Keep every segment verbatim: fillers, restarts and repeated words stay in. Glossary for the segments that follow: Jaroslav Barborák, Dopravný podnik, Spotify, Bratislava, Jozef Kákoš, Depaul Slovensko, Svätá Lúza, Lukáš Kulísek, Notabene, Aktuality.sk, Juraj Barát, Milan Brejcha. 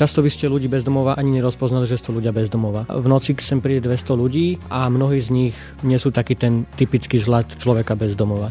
Často by ste ľudí bez domova ani nerozpoznali, že sú ľudia bez domova. V noci sem príde dvesto ľudí a mnohí z nich nie sú taký ten typický zlat človeka bez domova.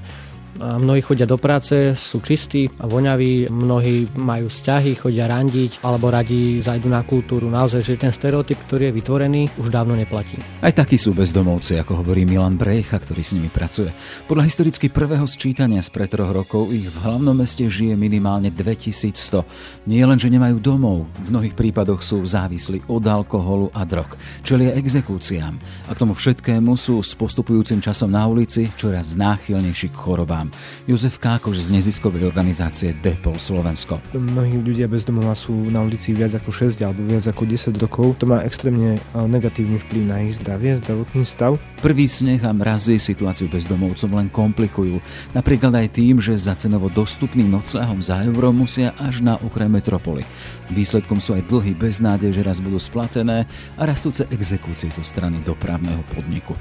A mnohí chodia do práce, sú čistí a voňaví, mnohí majú vzťahy, chodia randiť alebo radi zajdu na kultúru. Naozaj, že ten stereotyp, ktorý je vytvorený, už dávno neplatí. Aj takí sú bezdomovci, ako hovorí Milan Brejcha, ktorý s nimi pracuje. Podľa historicky prvého sčítania spred troch rokov ich v hlavnom meste žije minimálne dvetisícsto. Nie len, že nemajú domov, v mnohých prípadoch sú závislí od alkoholu a drog, čelia exekúciám. A k tomu všetkému sú s postupujúcim časom na ulici čoraz náchylnejší k chorobám. Jozef Kákoš z neziskovej organizácie Depaul Slovensko. Mnohí ľudia bez domova sú na ulici viac ako šesť alebo viac ako desať rokov. To má extrémne negatívny vplyv na ich zdravie, zdravotný stav. Prvý sneh a mrazy situáciu bezdomovcom len komplikujú. Napríklad aj tým, že za cenovo dostupným nocľahom za euro musia až na okraj metropoly. Výsledkom sú aj dlhy bez nádej, že raz budú splatené a rastúce exekúcie zo strany dopravného podniku.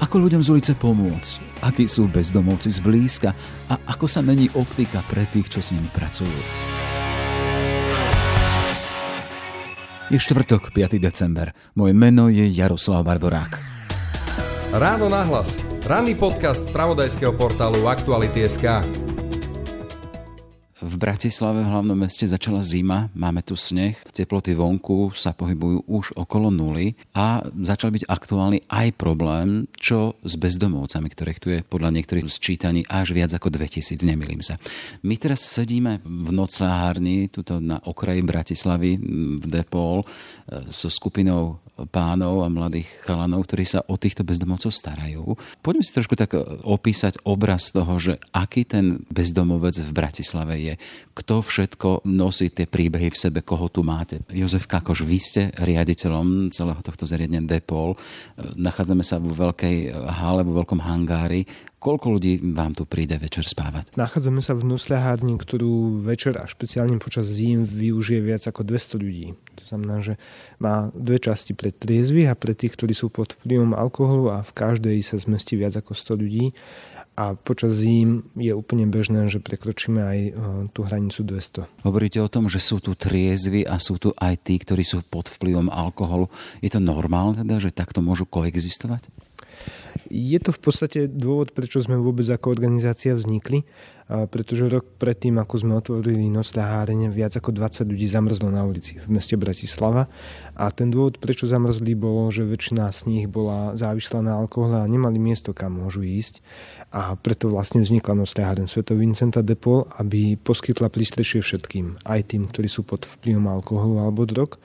Ako ľuďom z ulice pomôcť? Akí sú bezdomovci zblízka? A ako sa mení optika pre tých, čo s nimi pracujú? Je štvrtok, piateho decembra. Moje meno je Jaroslav Barborák. Ráno nahlas. Ranný podcast z spravodajského portálu Aktuality.sk. V Bratislave, v hlavnom meste, začala zima, máme tu sneh, teploty vonku sa pohybujú už okolo nuly a začal byť aktuálny aj problém, čo s bezdomovcami, ktorých tu je podľa niektorých sčítaní až viac ako dvetisíc, nemýlim sa. My teraz sedíme v nocľahárni, tuto na okraji Bratislavy, v Depaul, so skupinou pánov a mladých chalanov, ktorí sa o týchto bezdomovcov starajú. Poďme si trošku tak opísať obraz toho, že aký ten bezdomovec v Bratislave je. Kto všetko nosí tie príbehy v sebe, koho tu máte. Jozef Kákoš, vy ste riaditeľom celého tohto zariadenia Depaul. Nachádzame sa vo veľkej hale, vo veľkom hangári. Koľko ľudí vám tu príde večer spávať? Nachádzame sa v nocľahárni, ktorú večer a špeciálne počas zím využije viac ako dvesto ľudí. To znamená, že má dve časti pre triezvych a pre tých, ktorí sú pod vplyvom alkoholu a v každej sa zmestí viac ako sto ľudí. A počas zím je úplne bežné, že prekročíme aj tú hranicu dvesto. Hovoríte o tom, že sú tu triezvi a sú tu aj tí, ktorí sú pod vplyvom alkoholu. Je to normálne teda, že takto môžu koexistovať? Je to v podstate dôvod, prečo sme vôbec ako organizácia vznikli, pretože rok predtým, ako sme otvorili nocľaháreň, viac ako dvadsať ľudí zamrzlo na ulici v meste Bratislava. A ten dôvod, prečo zamrzli, bolo, že väčšina z nich bola závislá na alkohole a nemali miesto, kam môžu ísť. A preto vlastne vznikla nocľaháreň svätého Vincenta Depaul, aby poskytla prístrešie všetkým, aj tým, ktorí sú pod vplyvom alkoholu alebo drog.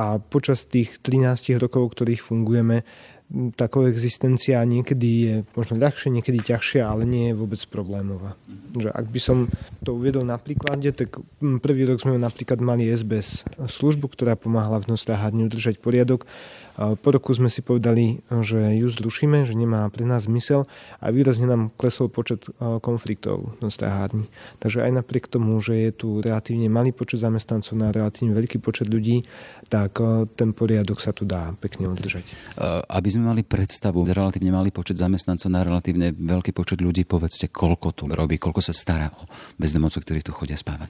A počas tých trinástich rokov, ktorých fungujeme, taková existencia niekedy je možno ľahšia, niekedy ťažšia, ale nie je vôbec problémová. Že ak by som to uviedol na príklade, tak prvý rok sme napríklad mali es bé es službu, ktorá pomáhala v nocľahárni udržať poriadok. Po roku sme si povedali, že ju zrušíme, že nemá pre nás zmysel a výrazne nám klesol počet konfliktov v nocľahárni. Takže aj napriek tomu, že je tu relatívne malý počet zamestnancov na relatívne veľký počet ľudí, tak ten poriadok sa tu dá pekne udržať. Aby sme mali predstavu, relatívne malý počet zamestnancov na relatívne veľký počet ľudí, povedzte, koľko tu robí, koľko sa stará o bezdomovcov, ktorí tu chodia spávať?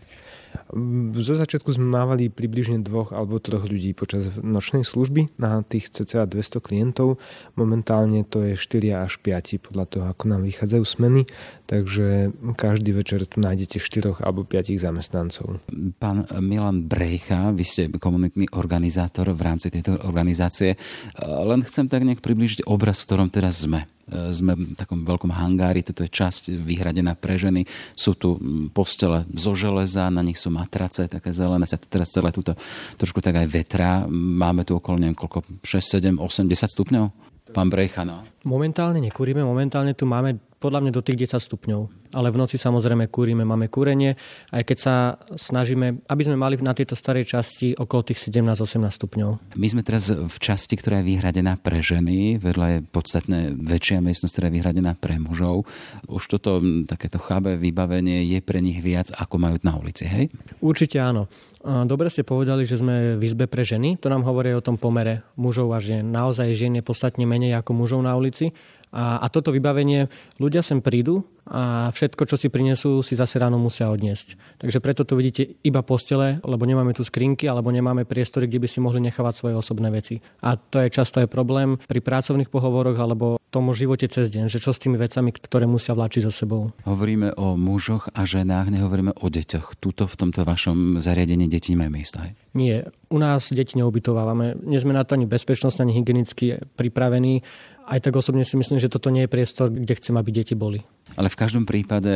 Zo začiatku sme mávali približne dvoch alebo troch ľudí počas nočnej služby na tých cca dvesto klientov. Momentálne to je štyri až päť podľa toho, ako nám vychádzajú smeny, takže každý večer tu nájdete štyroch alebo piatich zamestnancov. Pán Milan Brejcha, vy ste komunitný organizátor v rámci tejto organizácie. Len chcem tak nejak priblížiť obraz, v ktorom teraz sme. Sme v takom veľkom hangári, toto je časť vyhradená pre ženy. Sú tu postele zo železa, na nich sú matrace, také zelené. Sa teraz celé túto trošku tak aj vetrá. Máme tu okolo neviem koľko, šesť, sedem, osem, desať stupňov? Pán Brejcha, no. Momentálne nekuríme, momentálne tu máme podľa mňa do tých desať stupňov. Ale v noci samozrejme kúrime, máme kúrenie, aj keď sa snažíme, aby sme mali na tejto starej časti okolo tých sedemnásť až osemnásť stupňov. My sme teraz v časti, ktorá je vyhradená pre ženy, vedľa je podstatne väčšia miestnosť, ktorá je vyhradená pre mužov. Už toto takéto chabé vybavenie je pre nich viac, ako majú na ulici, hej? Určite áno. Dobre ste povedali, že sme v izbe pre ženy. To nám hovorí o tom pomere mužov a žien. Naozaj žien je podstatne menej ako mužov na ulici. A, a toto vybavenie, ľudia sem prídu a všetko, čo si prinesú, si zase ráno musia odniesť. Takže preto tu vidíte iba postele, lebo nemáme tu skrinky alebo nemáme priestory, kde by si mohli nechávať svoje osobné veci. A to je často aj problém pri pracovných pohovoroch alebo tomu živote cez deň, že čo s tými vecami, ktoré musia vláčiť so sebou. Hovoríme o mužoch a ženách, nehovoríme o deťoch. Tuto v tomto vašom zariadení deti nemajú miesto, hej? Nie, u nás deti neubytovávame. Nie sme na to ani bezpečnostne, ani hygienicky pripravení. Aj tak osobne si myslím, že toto nie je priestor, kde chcem, aby deti boli. Ale v každom prípade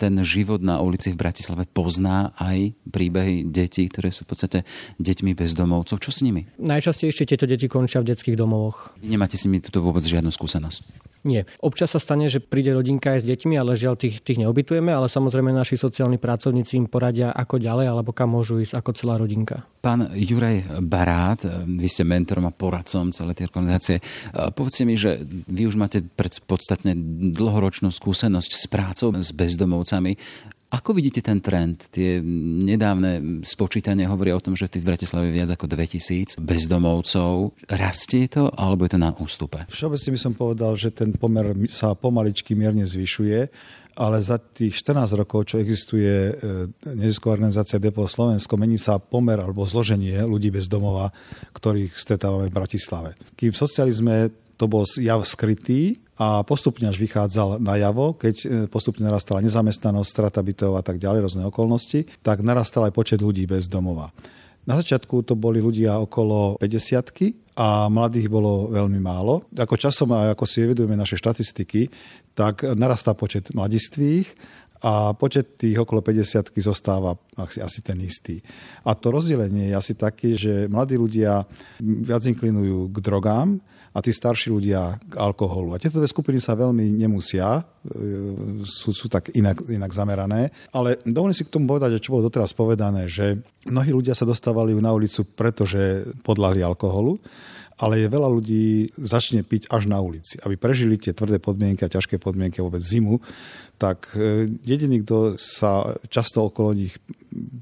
ten život na ulici v Bratislave pozná aj príbehy detí, ktoré sú v podstate deťmi bezdomovcov. Čo s nimi? Najčastejšie tieto deti končia v detských domovoch. Nemáte s nimi tuto vôbec žiadnu skúsenosť? Nie. Občas sa stane, že príde rodinka aj s deťmi, ale žiaľ tých, tých neobytujeme, ale samozrejme naši sociálni pracovníci im poradia, ako ďalej, alebo kam môžu ísť ako celá rodinka. Pán Juraj Barát, vy ste mentorom a poradcom celej tej organizácie. Povedzte mi, že vy už máte podstatne dlhoročnú skúsenosť s prácou s bezdomovcami. Ako vidíte ten trend? Tie nedávne spočítania hovoria o tom, že v Bratislave viac ako dvetisíc bezdomovcov. Rastie to, alebo je to na ústupe? Všeobecne by som povedal, že ten pomer sa pomaličky mierne zvyšuje, ale za tých štrnásť rokov, čo existuje nezisková organizácia Depaul Slovensko, mení sa pomer alebo zloženie ľudí bez domova, ktorých stretávame v Bratislave. Kým v socializme to bol jav skrytý, a postupne až vychádzal na javo, keď postupne narastala nezamestnanosť, strata bytov a tak ďalej, rôzne okolnosti, tak narastal aj počet ľudí bez domova. Na začiatku to boli ľudia okolo päťdesiatky a mladých bolo veľmi málo. Ako časom a ako si uvedomujeme naše štatistiky, tak narastá počet mladistvých a počet tých okolo päťdesiatky zostáva asi ten istý. A to rozdelenie je asi také, že mladí ľudia viac inklinujú k drogám a tí starší ľudia k alkoholu. A tieto dve skupiny sa veľmi nemusia, sú, sú tak inak, inak zamerané. Ale dovolím si k tomu povedať, čo bolo doteraz povedané, že mnohí ľudia sa dostávali na ulicu, pretože podľahli alkoholu, ale je veľa ľudí začne piť až na ulici. Aby prežili tie tvrdé podmienky a ťažké podmienky vôbec zimu, tak jediný, kto sa často okolo nich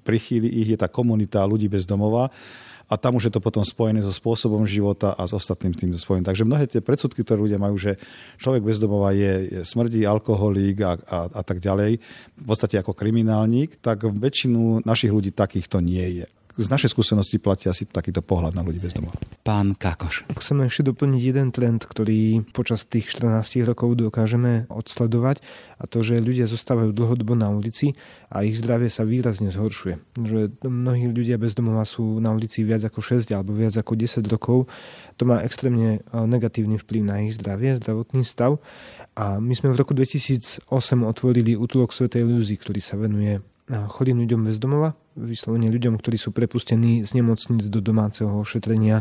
prichýli, ich je tá komunita ľudí bez domova a tam už je to potom spojené so spôsobom života a s ostatným tým spojené. Takže mnohé tie predsudky, ktoré ľudia majú, že človek bez domova je, je smrdí, alkoholík a, a, a tak ďalej, v podstate ako kriminálnik, tak väčšinu našich ľudí takýchto nie je. Z našej skúsenosti platia asi takýto pohľad na ľudí bez domova. Pán Kákoš. Chcem ešte doplniť jeden trend, ktorý počas tých štrnástich rokov dokážeme odsledovať, a to, že ľudia zostávajú dlhodobo na ulici a ich zdravie sa výrazne zhoršuje. Že mnohí ľudia bez domova sú na ulici viac ako šesť alebo viac ako desať rokov. To má extrémne negatívny vplyv na ich zdravie, zdravotný stav. A my sme v roku dvetisícosem otvorili útulok Svätej Lúzy, ktorý sa venuje chorým ľuďom bez domova, vyslovene ľuďom, ktorí sú prepustení z nemocnic do domáceho ošetrenia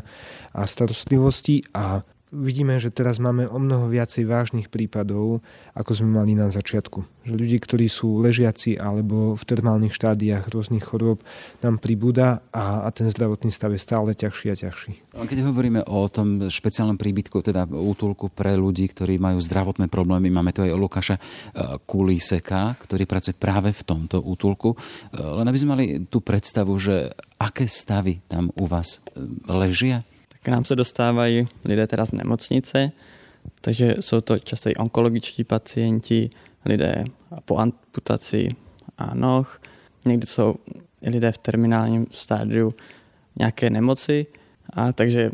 a starostlivosti, a vidíme, že teraz máme o mnoho viacej vážnych prípadov, ako sme mali na začiatku. Že ľudí, ktorí sú ležiaci alebo v termálnych štádiách rôznych chorôb, nám pribúda a, a ten zdravotný stav je stále ťažší a ťažší. Keď hovoríme o tom špeciálnom príbytku, teda útulku pre ľudí, ktorí majú zdravotné problémy, máme tu aj Lukáša Kulíseka, ktorý pracuje práve v tomto útulku. Len aby sme mali tú predstavu, že aké stavy tam u vás ležia? K nám se dostávají lidé teda z nemocnice, takže jsou to často i onkologičtí pacienti, lidé po amputaci a noh. Někdy jsou lidé v terminálním stádiu nějaké nemoci, a takže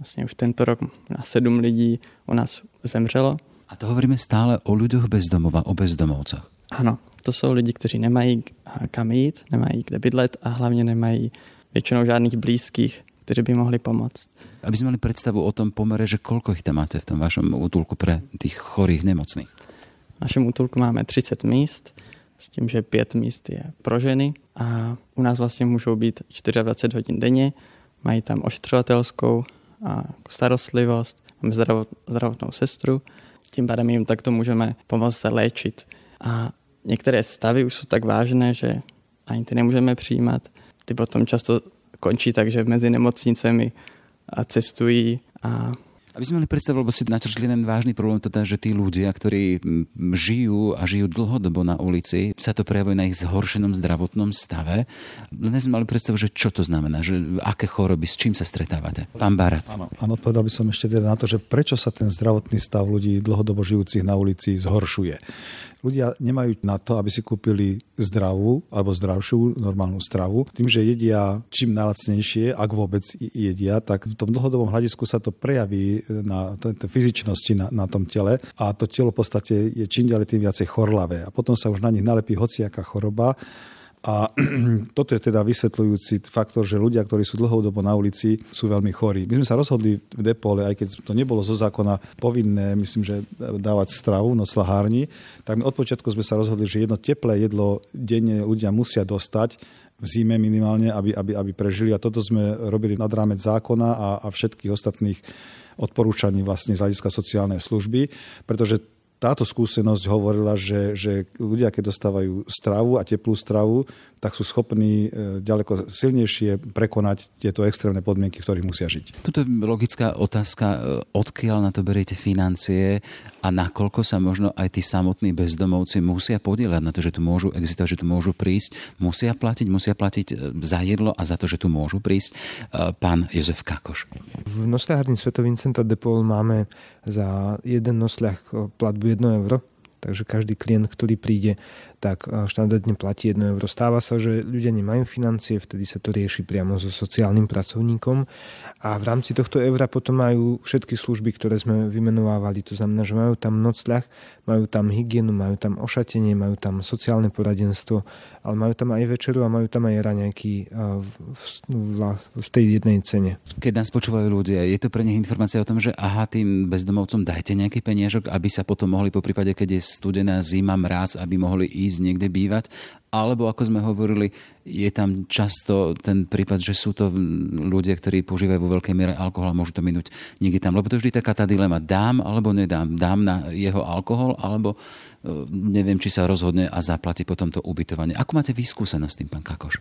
vlastně už tento rok na sedm lidí u nás zemřelo. A to hovoríme stále o ľuďoch bez domova, o bezdomovcoch. Ano, to jsou lidi, kteří nemají kam jít, nemají kde bydlet a hlavně nemají většinou žádných blízkých, ktorí by mohli pomôcť. Aby sme mali predstavu o tom pomere, že koľko ich tam máte v tom vašom útulku pre tých chorých nemocných? V našem útulku máme tridsať míst, s tím, že päť míst je pro ženy a u nás vlastne môžou byť dvadsaťštyri hodín denne, mají tam ošetrovateľskou a starostlivosť, máme zdravot, zdravotnou sestru, tím pádem im takto môžeme pomôcť sa léčiť. A niektoré stavy už sú tak vážne, že ani ty nemôžeme přijímať. Ty potom často končí tak, že mezi nemocnicemi cestují a Aby sme mali predstavu, lebo si načrtli ten vážny problém, teda, že tí ľudia, ktorí žijú a žijú dlhodobo na ulici, sa to prejavuje na ich zhoršenom zdravotnom stave. Len sme mali predstavu, že čo to znamená, že aké choroby, s čím sa stretávate. Pán Barát. Áno, odpovedal by som ešte teda na to, že prečo sa ten zdravotný stav ľudí dlhodobo žijúcich na ulici zhoršuje. Ľudia nemajú na to, aby si kúpili zdravú alebo zdravšiu normálnu stravu. Tým, že jedia čím najlacnejšie, ak vôbec jedia, tak v tom dlhodobom hľadisku sa to prejaví na fyzičnosti na, na tom tele a to telo v podstate je čím ďalej tým viacej chorlavé a potom sa už na nich nalepí hociaká choroba. A toto je teda vysvetľujúci faktor, že ľudia, ktorí sú dlhodobo na ulici, sú veľmi chorí. My sme sa rozhodli v Depaule, aj keď to nebolo zo zákona povinné, myslím, že dávať stravu v noclahárni, tak my od počiatku sme sa rozhodli, že jedno teplé jedlo denne ľudia musia dostať v zime minimálne, aby, aby, aby prežili. A toto sme robili nad rámec zákona a, a všetkých ostatných odporúčaní vlastne z hľadiska sociálnej služby, pretože táto skúsenosť hovorila, že, že ľudia, keď dostávajú stravu a teplú stravu, tak sú schopní ďaleko silnejšie prekonať tieto extrémne podmienky, v ktorých musia žiť. Toto je logická otázka, odkiaľ na to beriete financie a nakoľko sa možno aj tí samotní bezdomovci musia podieľať na to, že tu môžu existovať, že tu môžu prísť, musia platiť, musia platiť za jedlo a za to, že tu môžu prísť. Pán Jozef Kákoš. V nocľahárni Sv. Vincenta de Paul máme za jeden nocľah platbu jedno euro, takže každý klient, ktorý príde, tak štandardne platí jedno euro. Stáva sa, že ľudia nemajú financie, vtedy sa to rieši priamo so sociálnym pracovníkom a v rámci tohto eura potom majú všetky služby, ktoré sme vymenovávali. To znamená, že majú tam nocľah, majú tam hygienu, majú tam ošatenie, majú tam sociálne poradenstvo, ale majú tam aj večeru a majú tam aj raňajky v, v, v tej jednej cene. Keď nás počúvajú ľudia, je to pre nich informácia o tom, že aha, tým bezdomovcom dajte nejaký peniažok, aby sa potom mohli po prípade, keď je studená zima, mráz, aby mohli ísť niekde bývať. Alebo, ako sme hovorili, je tam často ten prípad, že sú to ľudia, ktorí používajú vo veľkej miere alkohol a môžu to minúť niekde tam. Lebo to vždy taká tá dilema. Dám alebo nedám. Dám na jeho alkohol alebo neviem, či sa rozhodne a zaplatí potom to ubytovanie. Ako máte vyskúsenosť s tým, pán Kákoš?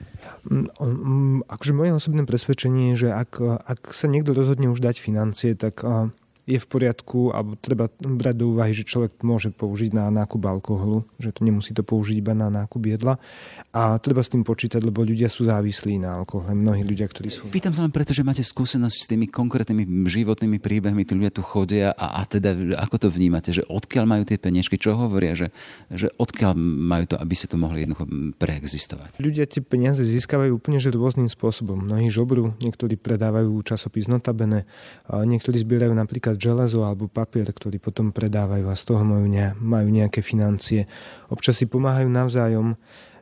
Akože moje osobné presvedčenie je, že ak, ak sa niekto rozhodne už dať financie, tak je v poriadku a treba brať do úvahy, že človek môže použiť na nákup alkoholu, že to nemusí to použiť iba na nákup jedla a treba s tým počítať, lebo ľudia sú závislí na alkohole, mnohí ľudia, ktorí sú. Pýtam sa len preto, že máte skúsenosť s tými konkrétnymi životnými príbehmi, tí ľudia tu chodia a, a teda ako to vnímate, že odkiaľ majú tie peniažky, čo hovoria, že, že odkiaľ majú to, aby sa to mohli jednoducho preexistovať. Ľudia tie peniaze získavajú úplne že rôznym spôsobom. Mnohí žobru, niektorí predávajú časopis Notabene, niektorí zbierajú napríklad železo alebo papier, ktorý potom predávajú a z toho majú, ne, majú nejaké financie. Občas si pomáhajú navzájom.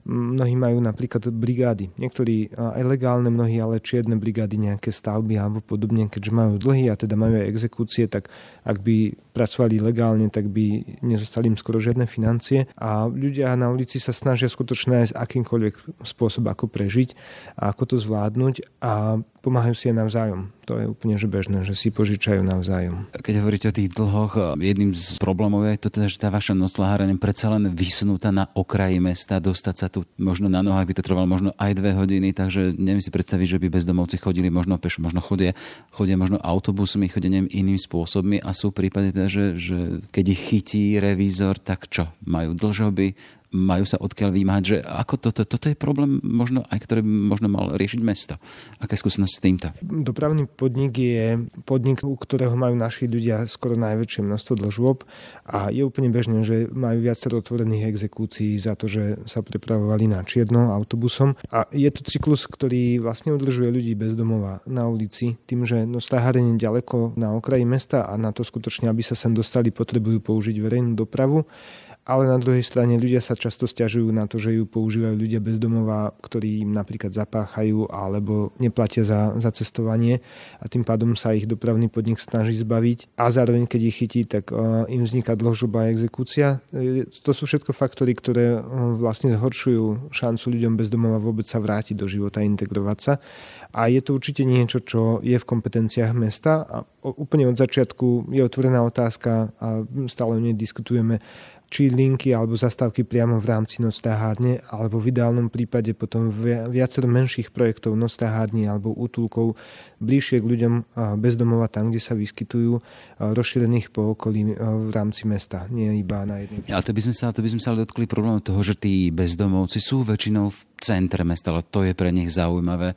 Mnohí majú napríklad brigády. Niektorí aj legálne, mnohí ale čierne brigády, nejaké stavby alebo podobne, keďže majú dlhy a teda majú aj exekúcie, tak ak by pracovali legálne, tak by nezostali im skoro žiadne financie. A ľudia na ulici sa snažia skutočne nájsť akýmkoľvek spôsob, ako prežiť a ako to zvládnuť a pomáhajú si aj navzájom. To je úplne že bežné, že si požičajú navzájom. Keď hovoríte o tých dlhoch, jedným z problémov je to teda, že tá vaša nocľahárňa predsa len vysunutá na okraji mesta, dostať sa tu možno na nohách by to trvalo možno aj dve hodiny, takže neviem si predstaviť, že by bezdomovci chodili možno peš, možno chodia, chodia možno autobusmi, chodením inými spôsobmi a sú prípady teda, že, že keď ich chytí revízor, tak čo? Majú dlžoby, majú sa odkiaľ vymáhať, že ako toto, toto je problém možno aj, ktorý by možno mal riešiť mesto. Aká je skúsenosť s týmto? Dopravný podnik je podnik, u ktorého majú naši ľudia skoro najväčšie množstvo dlžôb a je úplne bežné, že majú viacero otvorených exekúcií za to, že sa prepravovali na čierno autobusom a je to cyklus, ktorý vlastne udržuje ľudí bez domova na ulici tým, že nocľahárne ďaleko na okraji mesta a na to skutočne, aby sa sem dostali, potrebujú použiť verejnú dopravu. Ale na druhej strane ľudia sa často sťažujú na to, že ju používajú ľudia bez domova, ktorí im napríklad zapáchajú alebo neplatia za, za cestovanie a tým pádom sa ich dopravný podnik snaží zbaviť a zároveň keď ich chytí, tak uh, im vzniká dlžoba a exekúcia. To sú všetko faktory, ktoré uh, vlastne zhoršujú šancu ľuďom bez domova vôbec sa vrátiť do života a integrovať sa. A je to určite niečo, čo je v kompetenciách mesta a úplne od začiatku je otvorená otázka a stále o nej diskutujeme, či linky alebo zastávky priamo v rámci noctahárne, alebo v ideálnom prípade potom viacero menších projektov noctahární alebo útulkov bližšie k ľuďom bezdomova tam, kde sa vyskytujú, rozšírených po okolí v rámci mesta, nie iba na jednej časti. Ale to by sme sa, to by sme sa dotkli problému toho, že tí bezdomovci sú väčšinou v centre mesta, ale to je pre nich zaujímavé.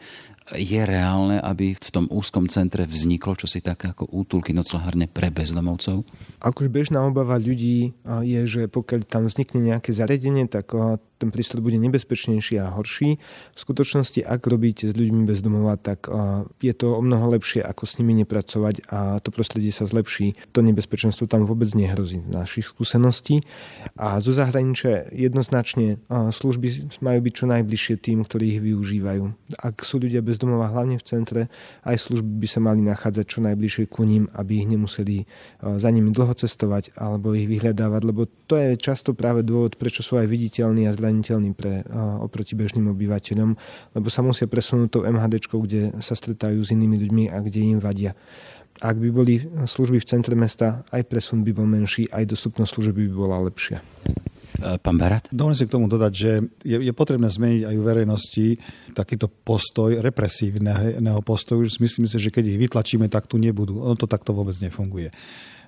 Je reálne, aby v tom úzkom centre vzniklo čosi také ako útulky, nocľahárne pre bezdomovcov? Akož bežná obava ľudí je, že pokiaľ tam vznikne nejaké zariadenie, tak ten prístor bude nebezpečnejší a horší. V skutočnosti, ak robíte s ľuďmi bezdomova, tak je to o mnoho lepšie, ako s nimi nepracovať a to prostredie sa zlepší. To nebezpečenstvo tam vôbec nehrozí z našich skúseností. A zo zahraničia jednoznačne služby majú byť čo najbližšie tým, ktorí ich využívajú. Ak sú ľudia bez domova, hlavne v centre, aj služby by sa mali nachádzať čo najbližšie ku ním, aby ich nemuseli za nimi dlho cestovať alebo ich vyhľadávať, lebo to je často práve dôvod, prečo sú aj viditeľní a zraniteľní pre, oproti bežným obyvateľom, lebo sa musia presunúť tou MHDčkou, kde sa stretajú s inými ľuďmi a kde im vadia. Ak by boli služby v centre mesta, aj presun by bol menší, aj dostupnosť služby by bola lepšia. Pán Barát? Dovolím si k tomu dodať, že je, je potrebné zmeniť aj u verejnosti takýto postoj represívneho postoju. Myslím si, že keď ich vytlačíme, tak tu nebudú. Ono to takto vôbec nefunguje.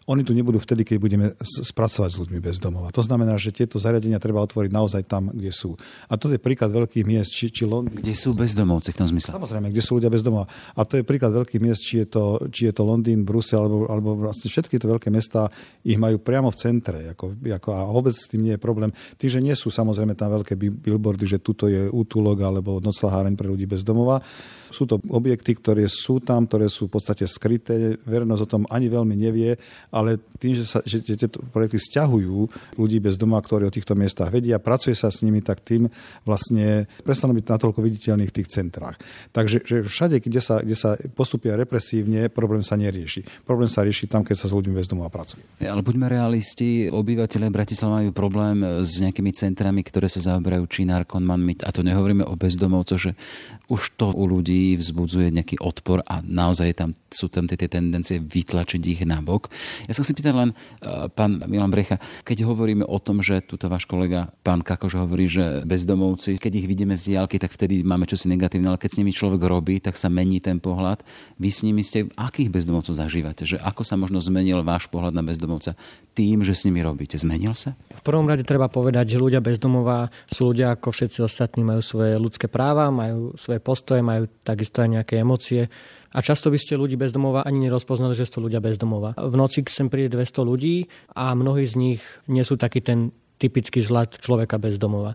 Oni tu nebudú vtedy, keď budeme spracovať s ľuďmi bez domova. To znamená, že tieto zariadenia treba otvoriť naozaj tam, kde sú. A to je príklad veľkých miest, či, či Londýn. Kde sú bezdomovci v tom zmysle? Samozrejme, kde sú ľudia bez domova. A to je príklad veľkých miest, či je to, či je to Londýn, Brusel, alebo, alebo vlastne všetky to veľké mestá ich majú priamo v centre. Ako, ako, a vôbec s tým nie je problém. Tým, že nie sú samozrejme tam veľké billboardy, že tuto je útulok alebo nocľaháreň pre ľudí bez domova. Sú to objekty, ktoré sú tam, ktoré sú v podstate skryté. Verejnosť o tom ani veľmi nevie. Ale tým, že, sa, že tieto projekty sťahujú ľudí bez domova, ktorí o týchto miestach vedia, pracuje sa s nimi, tak tým vlastne prestanú byť natoľko viditeľných v tých centrách. Takže že všade, kde sa, kde sa postupia represívne, problém sa nerieši. Problém sa rieši tam, keď sa s ľuďmi bez domova pracuje. Ale buďme realisti, obyvateľe Bratislava majú problém s nejakými centrami, ktoré sa zaoberajú či narkomanmi, a to nehovoríme o bezdomovcoch, že už to u ľudí vzbudzuje nejaký odpor a naozaj tam sú tam tie tendencie vytlačiť ich nabok. Ja som si pýtal len, pán Milan Brejcha, keď hovoríme o tom, že tuto váš kolega, pán Kákoš, hovorí, že bezdomovci, keď ich vidíme z diaľky, tak vtedy máme čosi negatívne, ale keď s nimi človek robí, tak sa mení ten pohľad. Vy s nimi ste, akých bezdomovcov zažívate? Že ako sa možno zmenil váš pohľad na bezdomovca tým, že s nimi robíte? Zmenil sa? V prvom rade treba povedať, že ľudia bezdomová sú ľudia ako všetci ostatní, majú svoje ľudské práva, majú svoje postoje, majú takisto aj nejaké emócie. A často by ste ľudí bez domova ani nerozpoznali, že sú ľudia bez domova. V noci sem príde dvesto ľudí a mnohí z nich nie sú taký ten typický vzhľad človeka bez domova.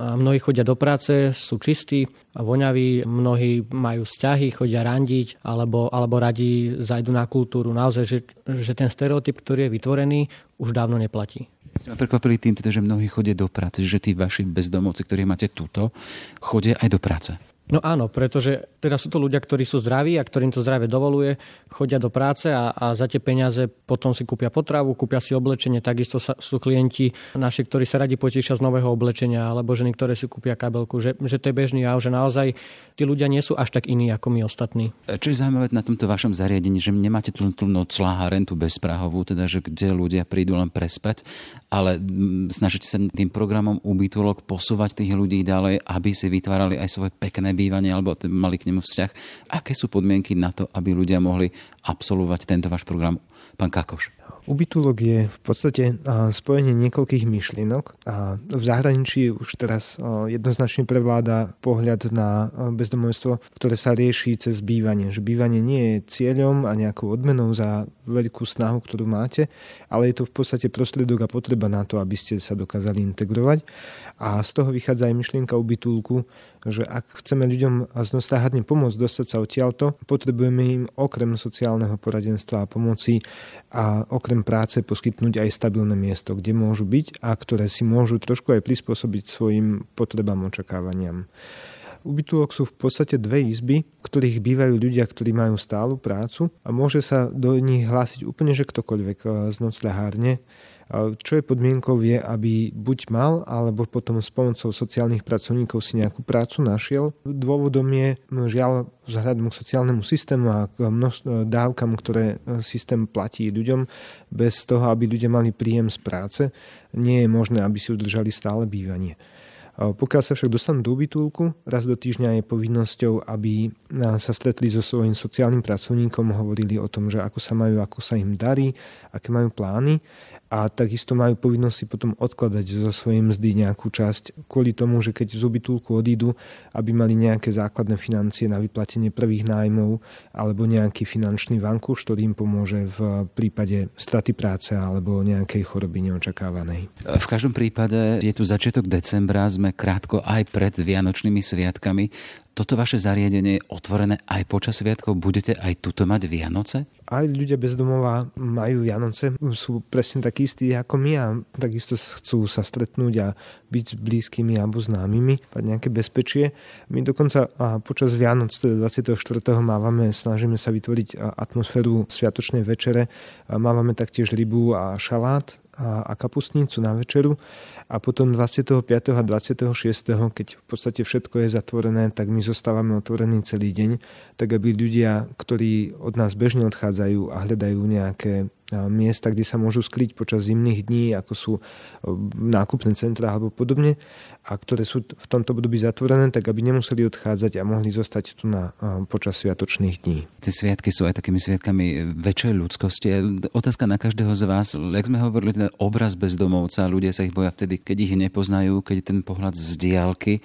A mnohí chodia do práce, sú čistí a voňaví, mnohí majú vzťahy, chodia randiť alebo, alebo radi zajdu na kultúru. Naozaj, že, že ten stereotyp, ktorý je vytvorený, už dávno neplatí. Sme prekvapili tým, teda, že mnohí chodia do práce, že tí vaši bezdomovci, ktorí máte tuto, chodia aj do práce. No áno, pretože teda sú to ľudia, ktorí sú zdraví a ktorým to zdravie dovoluje, chodia do práce a, a za tie peniaze potom si kúpia potravu, kúpia si oblečenie, takisto sa, sú klienti naši, ktorí sa radi potíšia z nového oblečenia, alebo ženy, ktoré si kúpia kabelku, že, že to je bežný jav, že naozaj tí ľudia nie sú až tak iní ako my ostatní. Čo je zaujímavé na tomto vašom zariadení, že nemáte tú nocľaháreň tú bezprahovú, teda že kde ľudia prídu len prespať, ale snažíte sa tým programom ubytulok posúvať tých ľudí ďalej, aby si vytvárali aj svoje pekné bývanie alebo mali k nemu vzťah. Aké sú podmienky na to, aby ľudia mohli absolvovať tento váš program? Pán Kákoš. Ubytulok je v podstate spojenie niekoľkých myšlienok a v zahraničí už teraz jednoznačne prevláda pohľad na bezdomovstvo, ktoré sa rieši cez bývanie. Že bývanie nie je cieľom a nejakou odmenou za veľkú snahu, ktorú máte, ale je to v podstate prostriedok a potreba na to, aby ste sa dokázali integrovať. A z toho vychádza aj myšlienka ubytulku, že ak chceme ľuďom znostáhadne pomôcť dostať sa odtiaľto, potrebujeme im okrem sociálneho poradenstva a pomoci a okrem práce poskytnúť aj stabilné miesto, kde môžu byť a ktoré si môžu trošku aj prispôsobiť svojim potrebám, očakávaniam. Ubytulok sú v podstate dve izby, ktorých bývajú ľudia, ktorí majú stálu prácu a môže sa do nich hlásiť úplne že ktokoľvek z nocľahárne, Čo je podmienkou je, aby buď mal, alebo potom s pomocou sociálnych pracovníkov si nejakú prácu našiel. Dôvodom je, žiaľ, vzhľadom k sociálnemu systému a k množ- dávkam, ktoré systém platí ľuďom, bez toho, aby ľudia mali príjem z práce, nie je možné, aby si udržali stále bývanie. Pokiaľ sa však dostanú do ubytulku, raz do týždňa je povinnosťou, aby sa stretli so svojím sociálnym pracovníkom, hovorili o tom, že ako sa majú, ako sa im darí, aké majú plány, a takisto majú povinnosť si potom odkladať zo svojej mzdy nejakú časť kvôli tomu, že keď z ubytulku odídu, aby mali nejaké základné financie na vyplatenie prvých nájmov alebo nejaký finančný vankúš, ktorý im pomôže v prípade straty práce alebo nejakej choroby neočakávanej. V každom prípade je tu začiatok decembra, sme krátko aj pred Vianočnými sviatkami. Toto vaše zariadenie je otvorené aj počas sviatkov? Budete aj tuto mať Vianoce? Aj ľudia bez domova majú Vianoce, sú presne takí istí ako my a takisto chcú sa stretnúť a byť s blízkymi alebo známymi, mať nejaké bezpečie. My dokonca počas Vianoc, teda dvadsiateho štvrtého mávame, snažíme sa vytvoriť atmosféru sviatočnej večere. Mávame taktiež rybu a šalát a kapustnicu na večeru a potom dvadsiateho piateho a dvadsiateho šiesteho, keď v podstate všetko je zatvorené, tak my zostávame otvorení celý deň, tak aby ľudia, ktorí od nás bežne odchádzajú a hľadajú nejaké miesta, kde sa môžu skryť počas zimných dní, ako sú nákupné centrá alebo podobne, a ktoré sú v tomto období zatvorené, tak aby nemuseli odchádzať a mohli zostať tu na počas sviatočných dní. Tie sviatky sú aj takými sviatkami väčšej ľudskosti. Otázka na každého z vás, jak sme hovorili, ten obraz bezdomovca, ľudia sa ich boja vtedy, keď ich nepoznajú, keď ten pohľad z diaľky,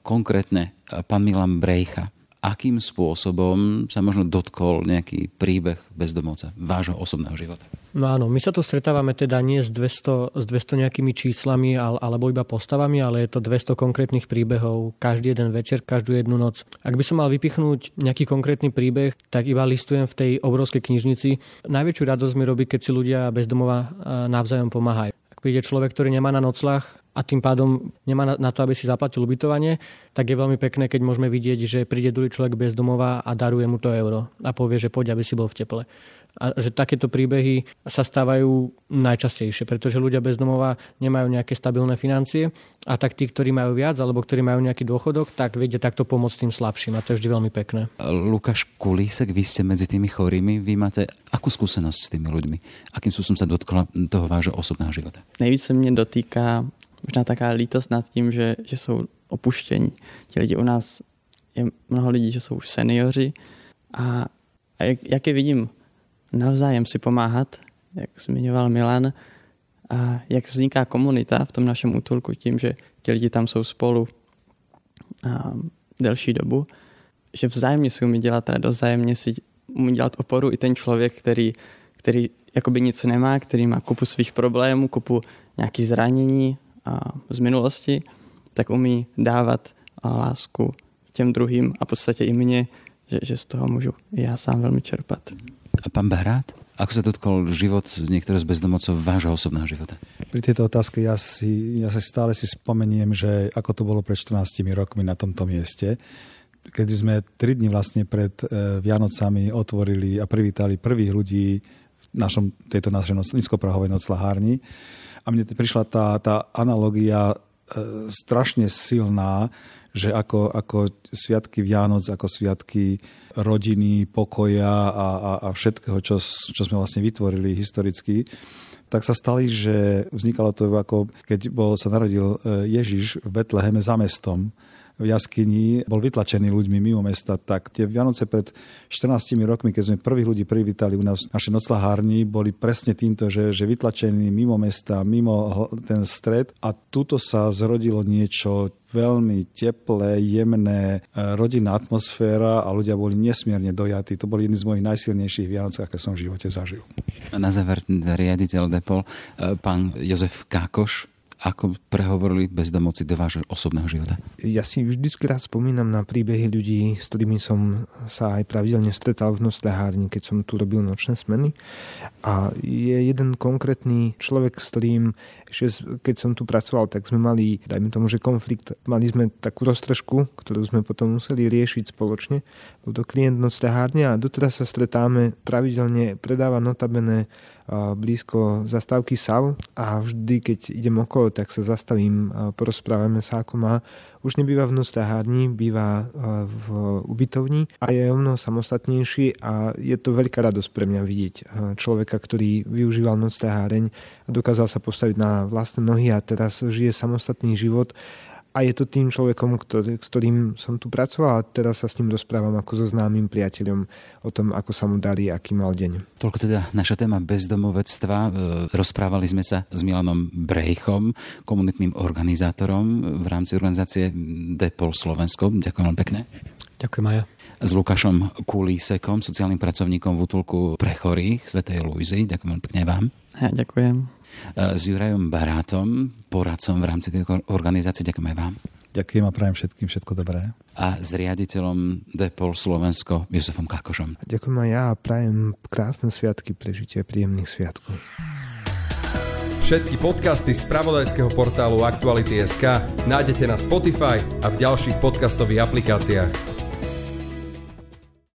konkrétne pán Milan Brejcha. Akým spôsobom sa možno dotkol nejaký príbeh bezdomovca vášho osobného života? No áno, my sa tu stretávame teda nie s dvesto, s dvesto nejakými číslami alebo iba postavami, ale je to dvesto konkrétnych príbehov, každý jeden večer, každú jednu noc. Ak by som mal vypichnúť nejaký konkrétny príbeh, tak iba listujem v tej obrovskej knižnici. Najväčšiu radosť mi robí, keď si ľudia bezdomova navzájom pomáhajú. Ak príde človek, ktorý nemá na nocľah, a tým pádom nemá na to, aby si zaplatil ubytovanie, tak je veľmi pekné, keď môžeme vidieť, že príde druhý človek bez domova a daruje mu to euro a povie, že poď, aby si bol v teple. A že takéto príbehy sa stávajú najčastejšie, pretože ľudia bez domova nemajú nejaké stabilné financie a tak tí, ktorí majú viac alebo ktorí majú nejaký dôchodok, tak vedia takto pomôcť tým slabším a to je vždy veľmi pekné. Lukáš Kulísek, vy ste medzi tými chorými, vy máte akú skúsenosť s tými ľuďmi? Akým spôsobom sa dotkla toho vášho osobného života? Nejvíc sa mne dotýká možná taká lítost nad tím, že, že jsou opuštění. Ti lidi u nás, je mnoho lidí, že jsou už seniori a, a jak, jak je vidím navzájem si pomáhat, jak zmiňoval Milan, a jak vzniká komunita v tom našem útulku tím, že ti lidi tam jsou spolu a, delší dobu, že vzájemně si umí dělat radost, vzájemně si umí dělat oporu i ten člověk, který, který jakoby nic nemá, který má kupu svých problémů, kupu nějakých zranění a z minulosti, tak umí dávat lásku těm druhým a v podstatě i mne, že, že z toho můžu já sám velmi čerpat. A pán Barát, ako sa dotkol život niektorého z bezdomovcov vášho osobného života? Pri tejto otázke ja si, ja si stále si spomeniem, že ako to bolo pred štrnástimi rokmi na tomto mieste, keď sme tri dni vlastne pred Vianocami otvorili a privítali prvých ľudí v našom, tejto našej nízkoprahovej noclahárni. A mne prišla tá, tá analogia e, strašne silná, že ako, ako sviatky Vianoc, ako sviatky rodiny, pokoja a, a, a všetkého, čo, čo sme vlastne vytvorili historicky, tak sa stali, že vznikalo to ako keď bol, sa narodil Ježiš v Betleheme za mestom, v jaskyni, bol vytlačený ľuďmi mimo mesta, tak tie Vianoce pred štrnástimi rokmi, keď sme prvých ľudí privítali u nás v našej noclahárni, boli presne týmto, že, že vytlačení mimo mesta, mimo ten stred a tuto sa zrodilo niečo veľmi teplé, jemné, rodinná atmosféra a ľudia boli nesmierne dojatí. To boli jedni z mojich najsilnejších Vianoc, aké som v živote zažil. Na záver riaditeľ Depaul, pán Jozef Kákoš, ako prehovorili bezdomovci do vášho osobného života? Ja si vždycky rád spomínam na príbehy ľudí, s ktorými som sa aj pravidelne stretal v nocľahárni, keď som tu robil nočné smeny. A je jeden konkrétny človek, s ktorým, keď som tu pracoval, tak sme mali, dajme tomu, že konflikt, mali sme takú roztržku, ktorú sme potom museli riešiť spoločne. Bol to klient nocľahárne a doteraz sa stretáme pravidelne, predáva notabene blízko zastávky es a vé a vždy, keď idem okolo, tak sa zastavím, porozprávame sa, ako má. Už nebýva v nocľahárni, býva v ubytovni a je o mnoho samostatnejší a je to veľká radosť pre mňa vidieť človeka, ktorý využíval nocľaháreň a dokázal sa postaviť na vlastné nohy a teraz žije samostatný život. A je to tým človekom, ktorý, s ktorým som tu pracoval a teraz sa s ním rozprávam ako so známym priateľom o tom, ako sa mu darí, aký mal deň. Toľko teda naša téma bezdomovectva. Rozprávali sme sa s Milanom Brejchom, komunitným organizátorom v rámci organizácie Depaul Slovensko. Ďakujem vám pekne. Ďakujem aj ja. S Lukášom Kulísekom, sociálnym pracovníkom v útulku pre chorých Svätej Luizy. Ďakujem vám pekne vám. Ja ďakujem. S Jurajom Barátom, poradcom v rámci tejto organizácie. Ďakujem aj vám. Ďakujem a prajem všetkým všetko dobré. A s riaditeľom Depaul Slovensko, Jozefom Kákošom. Ďakujem aj ja a prajem krásne sviatky, prežitie príjemných sviatkov. Všetky podcasty z spravodajského portálu Aktuality.sk nájdete na Spotify a v ďalších podcastových aplikáciách.